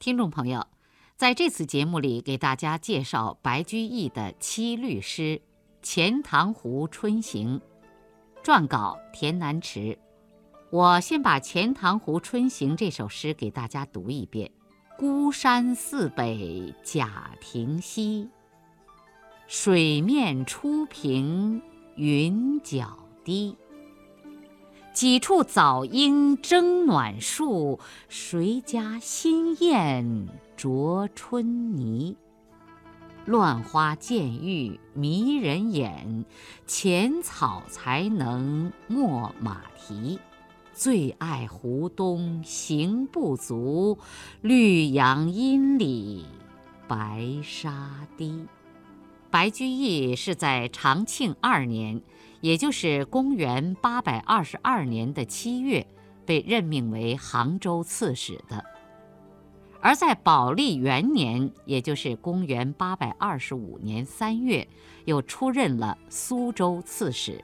听众朋友，在这次节目里给大家介绍白居易的七律诗《钱塘湖春行》，撰稿田南池。我先把《钱塘湖春行》这首诗给大家读一遍：孤山寺北贾亭西，水面初平云脚低。几处早莺争暖树，谁家新燕啄春泥。乱花渐欲迷人眼，浅草才能没马蹄。最爱湖东行不足，绿杨阴里白沙堤。白居易是在长庆2年，也就是公元822年的7月，被任命为杭州刺史的。而在宝历元年，也就是公元825年3月，又出任了苏州刺史。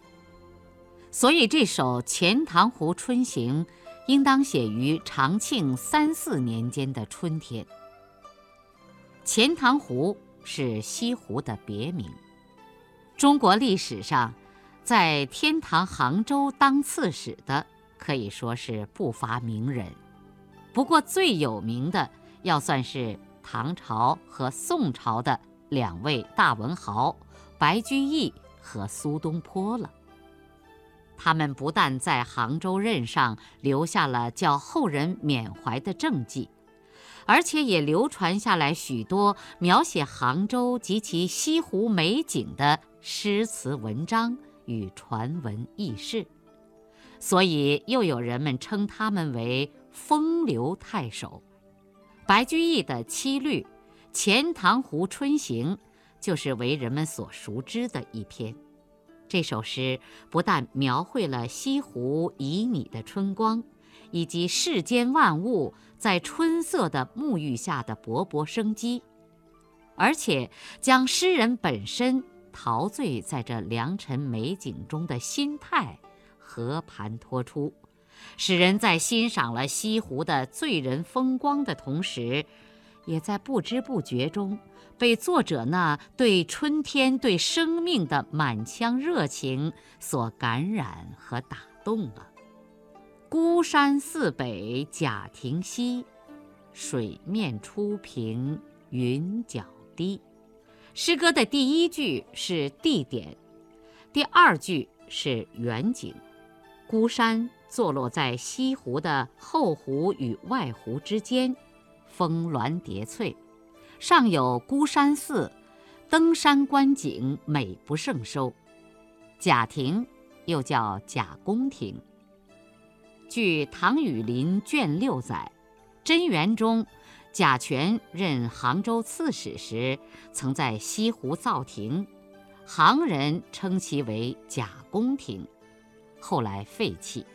所以这首《钱塘湖春行》应当写于长庆34年间的春天。钱塘湖是西湖的别名。中国历史上，在天堂杭州当刺史的可以说是不乏名人，不过最有名的要算是唐朝和宋朝的2位大文豪白居易和苏东坡了。他们不但在杭州任上留下了叫后人缅怀的政绩，而且也流传下来许多描写杭州及其西湖美景的诗词文章与传闻轶事，所以又有人们称他们为风流太守。白居易的七律《钱塘湖春行》就是为人们所熟知的一篇。这首诗不但描绘了西湖旖旎的春光，以及世间万物在春色的沐浴下的勃勃生机，而且将诗人本身陶醉在这良辰美景中的心态和盘托出，使人在欣赏了西湖的醉人风光的同时，也在不知不觉中被作者那对春天、对生命的满腔热情所感染和打动了。孤山寺北贾亭西，水面初平云脚低。诗歌的第一句是地点，第二句是远景。孤山坐落在西湖的后湖与外湖之间，峰峦叠翠，上有孤山寺，登山观景美不胜收。贾亭又叫贾公亭。据《唐雨林》卷6载，贞元中贾铨任杭州刺史时，曾在西湖造亭，杭人称其为贾公亭，后来废弃。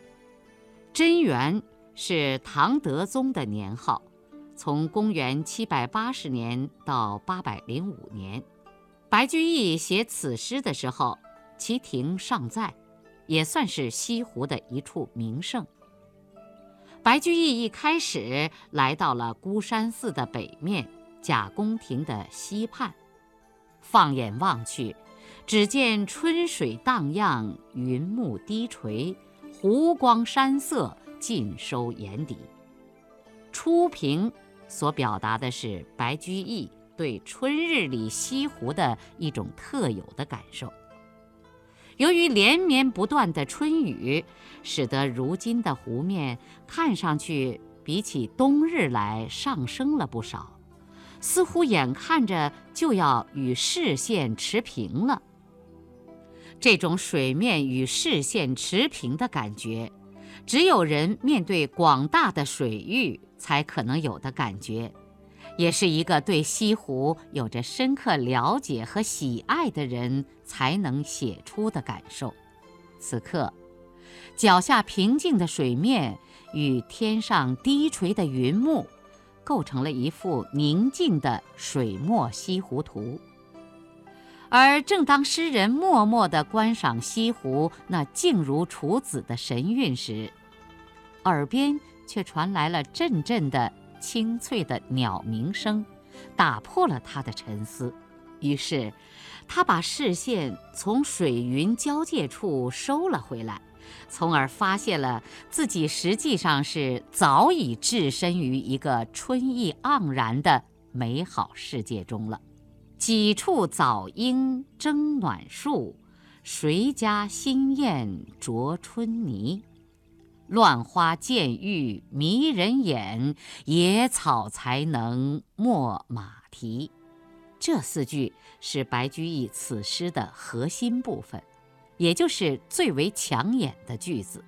贞元是唐德宗的年号，从公元780年到805年。白居易写此诗的时候，其亭尚在，也算是西湖的一处名胜。白居易一开始来到了孤山寺的北面，贾公亭的西畔，放眼望去，只见春水荡漾，云幕低垂，湖光山色尽收眼底。初平所表达的是白居易对春日里西湖的一种特有的感受。由于连绵不断的春雨，使得如今的湖面看上去比起冬日来上升了不少，似乎眼看着就要与视线持平了。这种水面与视线持平的感觉，只有人面对广大的水域才可能有的感觉，也是一个对西湖有着深刻了解和喜爱的人才能写出的感受。此刻，脚下平静的水面与天上低垂的云幕，构成了一幅宁静的水墨西湖图。而正当诗人默默地观赏西湖那静如处子的神韵时，耳边却传来了阵阵的清脆的鸟鸣声打破了他的沉思，于是他把视线从水云交界处收了回来，从而发现了自己实际上是早已置身于一个春意盎然的美好世界中了。几处早莺争暖树，谁家新燕啄春泥。乱花渐欲迷人眼，野草才能没马蹄。这四句是白居易此诗的核心部分，也就是最为抢眼的句子，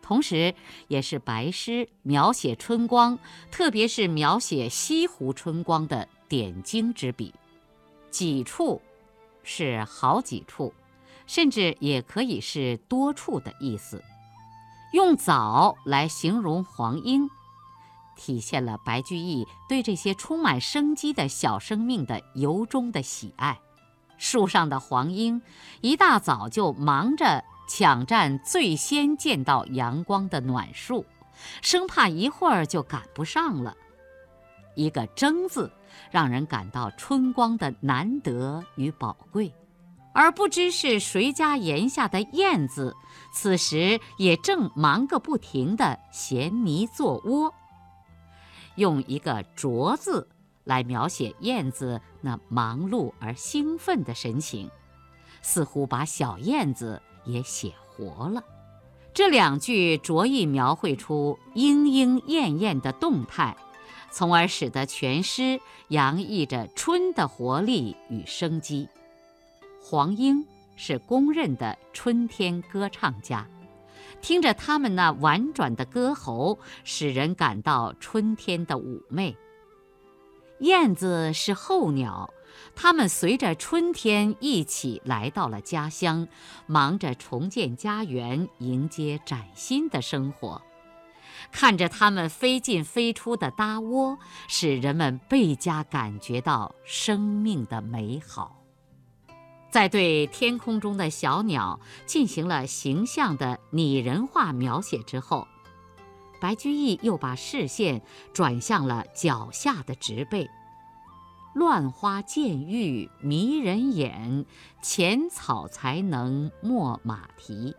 同时也是白诗描写春光，特别是描写西湖春光的点睛之笔。几处是好几处，甚至也可以是多处的意思。用早来形容黄莺，体现了白居易对这些充满生机的小生命的由衷的喜爱。树上的黄莺一大早就忙着抢占最先见到阳光的暖树，生怕一会儿就赶不上了。一个争字让人感到春光的难得与宝贵，而不知是谁家檐下的燕子此时也正忙个不停地衔泥做窝。用一个啄字来描写燕子那忙碌而兴奋的神情，似乎把小燕子也写活了。这两句着意描绘出莺莺燕燕的动态，从而使得全诗洋溢着春的活力与生机。黄莺是公认的春天歌唱家，听着他们那婉转的歌喉，使人感到春天的妩媚。燕子是候鸟，它们随着春天一起来到了家乡，忙着重建家园，迎接崭新的生活。看着它们飞进飞出的搭窝，使人们倍加感觉到生命的美好。在对天空中的小鸟进行了形象的拟人化描写之后，白居易又把视线转向了脚下的植被。乱花渐欲迷人眼，浅草才能没马蹄。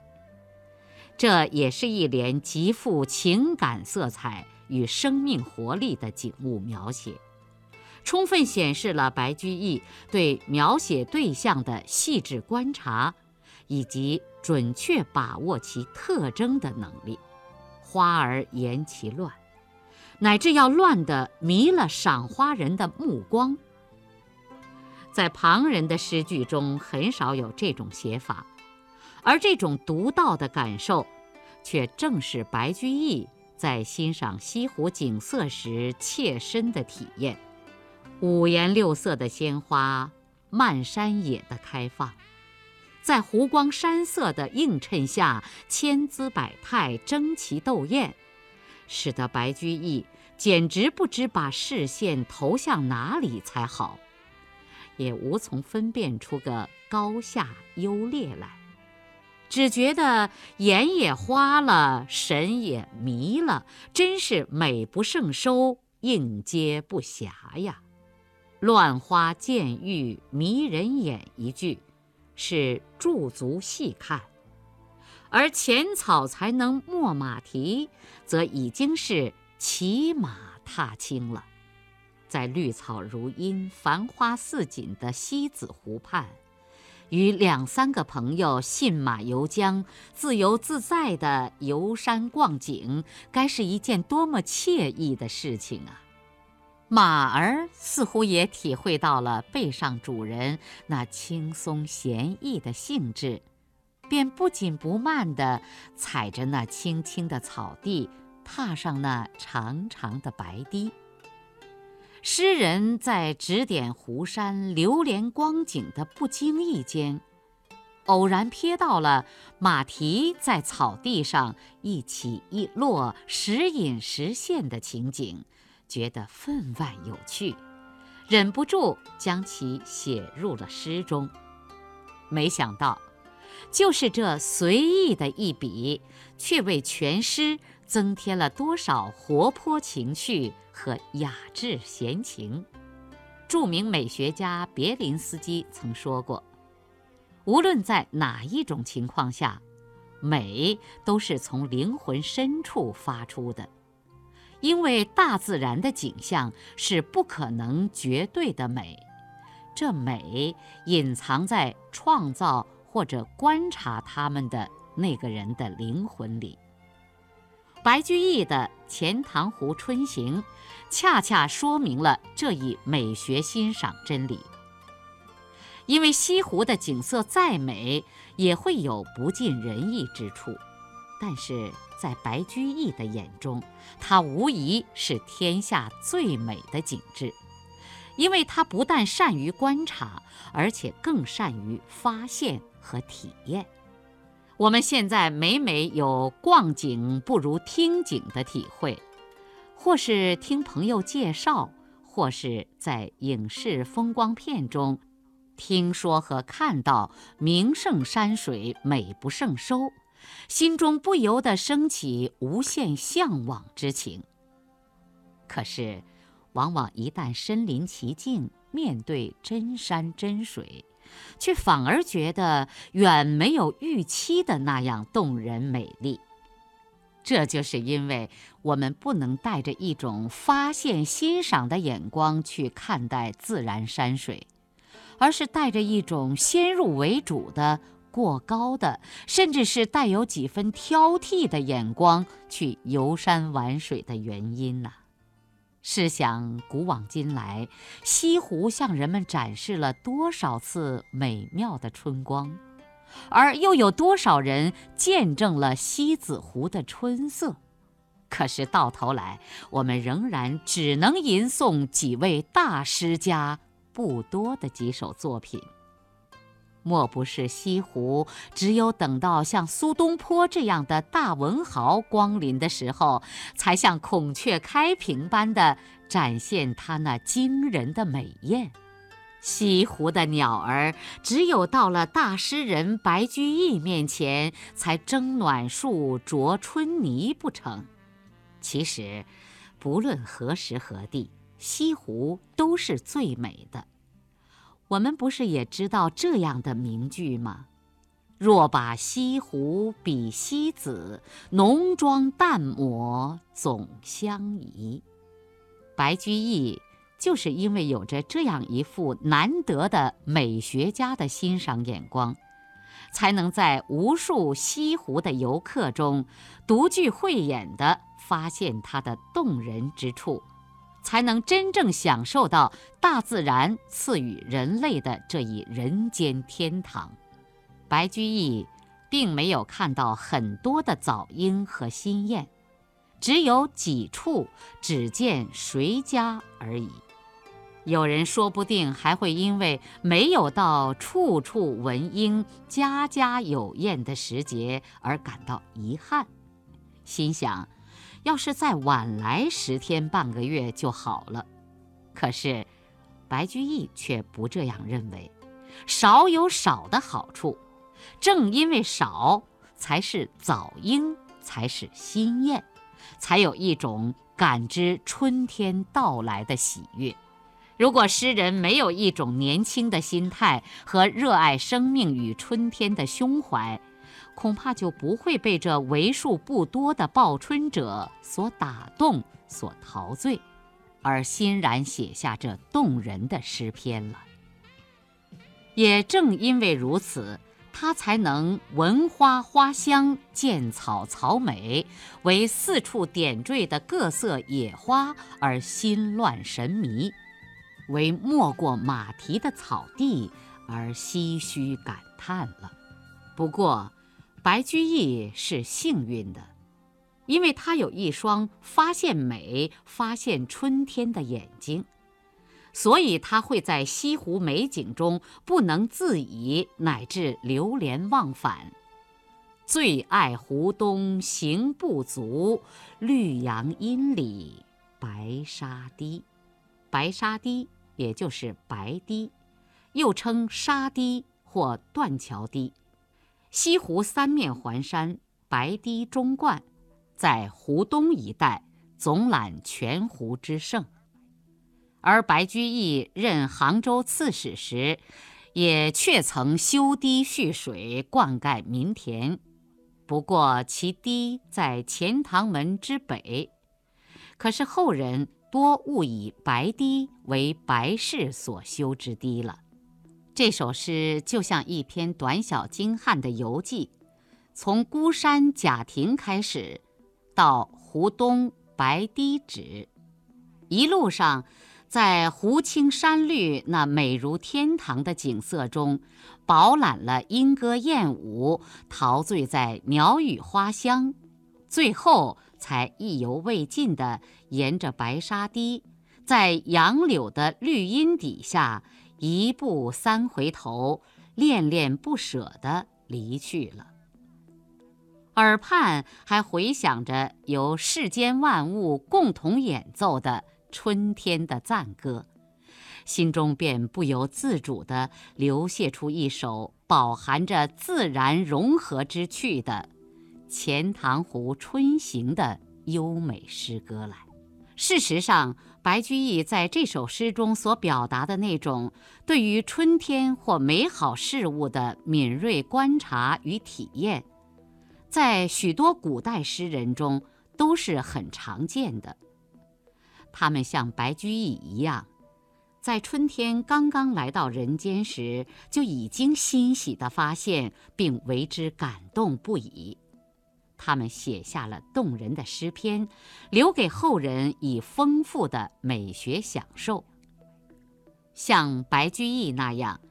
这也是一联极富情感色彩与生命活力的景物描写，充分显示了白居易对描写对象的细致观察，以及准确把握其特征的能力。花儿言其乱，乃至要乱得迷了赏花人的目光。在旁人的诗句中很少有这种写法，而这种独到的感受，却正是白居易在欣赏西湖景色时切身的体验。五颜六色的鲜花，漫山野的开放，在湖光山色的映衬下，千姿百态，争奇斗艳，使得白居易简直不知把视线投向哪里才好，也无从分辨出个高下优劣来，只觉得眼也花了，神也迷了，真是美不胜收，应接不暇呀。乱花渐欲迷人眼一句是驻足细看，而浅草才能没马蹄则已经是骑马踏青了。在绿草如茵，繁花似锦的西子湖畔，与两三个朋友信马由缰，自由自在地游山逛景，该是一件多么惬意的事情啊。马儿似乎也体会到了背上主人那轻松闲逸的兴致，便不紧不慢地踩着那青青的草地，踏上那长长的白堤。诗人在指点湖山、流连光景的不经意间，偶然瞥到了马蹄在草地上一起一落、时隐时现的情景，觉得分外有趣，忍不住将其写入了诗中。没想到，就是这随意的一笔，却为全诗增添了多少活泼情趣和雅致闲情。著名美学家别林斯基曾说过，无论在哪一种情况下，美都是从灵魂深处发出的，因为大自然的景象是不可能绝对的美，这美隐藏在创造或者观察它们的那个人的灵魂里。白居易的《钱塘湖春行》恰恰说明了这一美学欣赏真理。因为西湖的景色再美，也会有不尽人意之处，但是在白居易的眼中，它无疑是天下最美的景致，因为它不但善于观察，而且更善于发现和体验。我们现在每每有逛景不如听景的体会，或是听朋友介绍，或是在影视风光片中听说和看到名胜山水美不胜收，心中不由得升起无限向往之情。可是往往一旦身临其境，面对真山真水，却反而觉得远没有预期的那样动人美丽。这就是因为我们不能带着一种发现欣赏的眼光去看待自然山水，而是带着一种先入为主的、过高的，甚至是带有几分挑剔的眼光去游山玩水的原因呐。试想古往今来，西湖向人们展示了多少次美妙的春光，而又有多少人见证了西子湖的春色。可是到头来，我们仍然只能吟诵几位大诗家不多的几首作品，莫不是西湖只有等到像苏东坡这样的大文豪光临的时候，才像孔雀开屏般的展现它那惊人的美艳。西湖的鸟儿只有到了大诗人白居易面前，才争暖树啄春泥不成？其实不论何时何地，西湖都是最美的。我们不是也知道这样的名句吗？若把西湖比西子，浓妆淡抹总相宜。白居易就是因为有着这样一副难得的美学家的欣赏眼光，才能在无数西湖的游客中独具慧眼地发现它的动人之处，才能真正享受到大自然赐予人类的这一人间天堂。白居易并没有看到很多的早莺和新燕，只有几处只见谁家而已。有人说不定还会因为没有到处处闻莺、家家有燕的时节而感到遗憾，心想要是再晚来10天半个月就好了。可是白居易却不这样认为，少有少的好处，正因为少，才是早莺，才是新燕，才有一种感知春天到来的喜悦。如果诗人没有一种年轻的心态和热爱生命与春天的胸怀，恐怕就不会被这为数不多的报春者所打动、所陶醉，而欣然写下这动人的诗篇了。也正因为如此，他才能闻花花香、见草草美，为四处点缀的各色野花而心乱神迷，为没过马蹄的草地而唏嘘感叹了。不过白居易是幸运的，因为他有一双发现美、发现春天的眼睛，所以他会在西湖美景中不能自已，乃至流连忘返。最爱湖东行不足，绿杨阴里白沙堤。白沙堤也就是白堤，又称沙堤或断桥堤。西湖三面环山，白堤中贯，在湖东一带总揽全湖之盛。而白居易任杭州刺史时，也确曾修堤蓄水，灌溉民田。不过其堤在钱塘门之北，可是后人多误以白堤为白氏所修之堤了。这首诗就像一篇短小精悍的游记，从孤山贾亭开始，到湖东白堤止，一路上在湖青山绿那美如天堂的景色中，饱览了莺歌燕舞，陶醉在鸟语花香，最后才意犹未尽地沿着白沙堤，在杨柳的绿荫底下一步三回头，恋恋不舍地离去了。耳畔还回响着由世间万物共同演奏的春天的赞歌，心中便不由自主地流泻出一首饱含着自然融合之趣的钱塘湖春行的优美诗歌来。事实上，白居易在这首诗中所表达的那种对于春天或美好事物的敏锐观察与体验，在许多古代诗人中都是很常见的。他们像白居易一样，在春天刚刚来到人间时，就已经欣喜地发现并为之感动不已。他们写下了动人的诗篇，留给后人以丰富的美学享受。像白居易那样，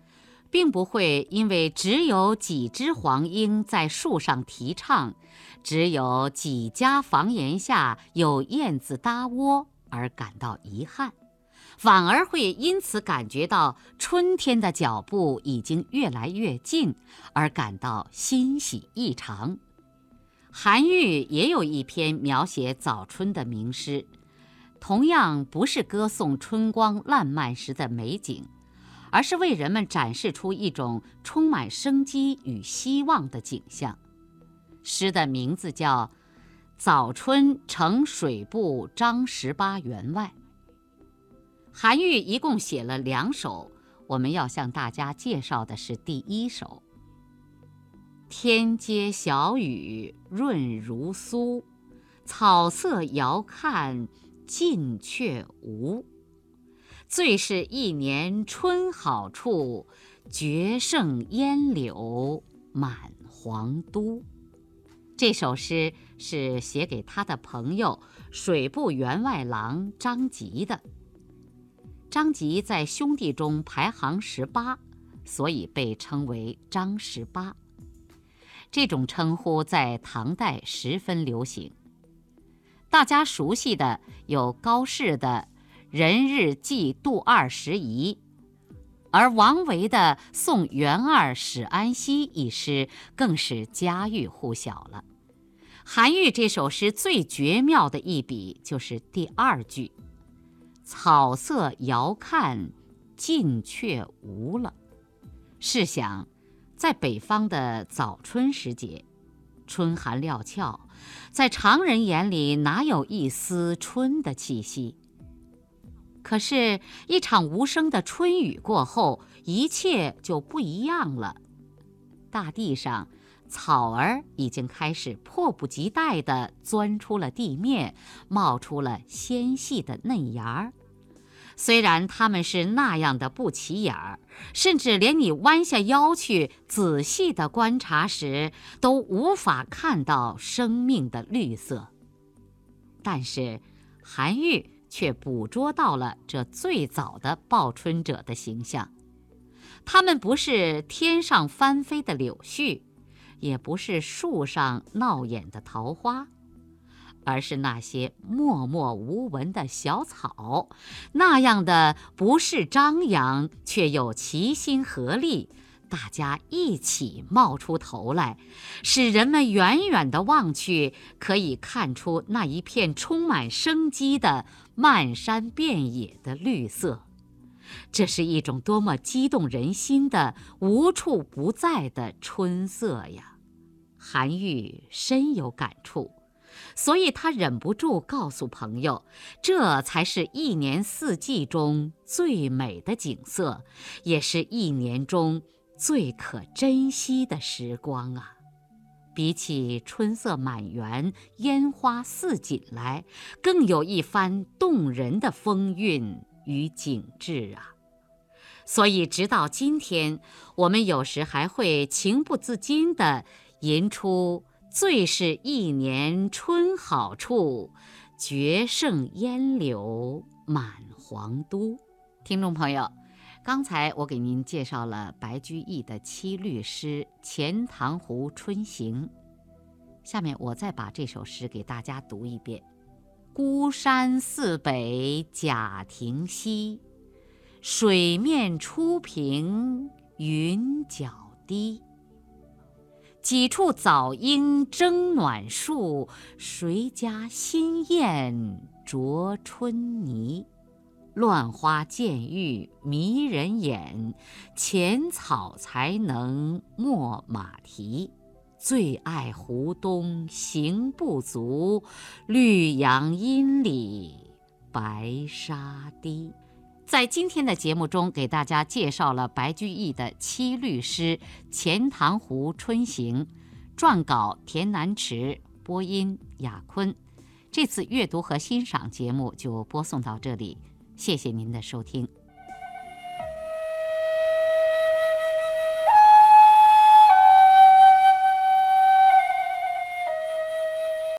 并不会因为只有几只黄莺在树上啼唱，只有几家房檐下有燕子搭窝而感到遗憾，反而会因此感觉到春天的脚步已经越来越近，而感到欣喜异常。韩愈也有一篇描写早春的名诗，同样不是歌颂春光烂漫时的美景，而是为人们展示出一种充满生机与希望的景象。诗的名字叫《早春呈水部张十八员外》。韩愈一共写了2首，我们要向大家介绍的是第一首。天街小雨润如酥，草色遥看近却无。最是一年春好处，绝胜烟柳满皇都。这首诗是写给他的朋友水部员外郎张籍的。张籍在兄弟中排行18，所以被称为张十八。这种称呼在唐代十分流行，大家熟悉的有高适的人日寄杜二拾遗，而王维的送元二使安西一诗更是家喻户晓了。韩愈这首诗最绝妙的一笔就是第二句，草色遥看近却无了。试想，在北方的早春时节，春寒料峭，在常人眼里哪有一丝春的气息？可是一场无声的春雨过后，一切就不一样了。大地上草儿已经开始迫不及待地钻出了地面，冒出了纤细的嫩芽儿。虽然它们是那样的不起眼儿，甚至连你弯下腰去仔细地观察时都无法看到生命的绿色，但是韩愈却捕捉到了这最早的报春者的形象。他们不是天上翻飞的柳絮，也不是树上闹眼的桃花，而是那些默默无闻的小草，那样的不是张扬，却有齐心合力，大家一起冒出头来，使人们远远地望去，可以看出那一片充满生机的漫山遍野的绿色。这是一种多么激动人心的无处不在的春色呀！韩愈深有感触，所以他忍不住告诉朋友，这才是一年四季中最美的景色，也是一年中最可珍惜的时光啊。比起春色满园、烟花似锦来，更有一番动人的风韵与景致啊。所以直到今天，我们有时还会情不自禁地吟出最是一年春好处，绝胜烟柳满皇都。听众朋友，刚才我给您介绍了白居易的七律诗《钱塘湖春行》，下面我再把这首诗给大家读一遍。孤山寺北贾亭西，水面初平云脚低。几处早莺争暖树，谁家新燕啄春泥。乱花渐欲迷人眼，浅草才能没马蹄。最爱湖东行不足，绿杨阴里白沙堤。在今天的节目中，给大家介绍了白居易的七律诗《钱塘湖春行》，撰稿田南池，播音雅坤。这次阅读和欣赏节目就播送到这里，谢谢您的收听。